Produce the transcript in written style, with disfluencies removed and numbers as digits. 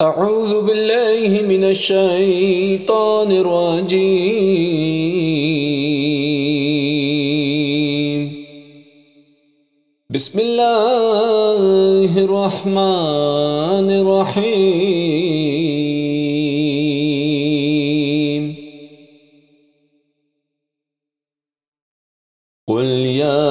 أعوذ بالله من الشيطان الرجيم. بسم الله الرحمن الرحيم. قل يا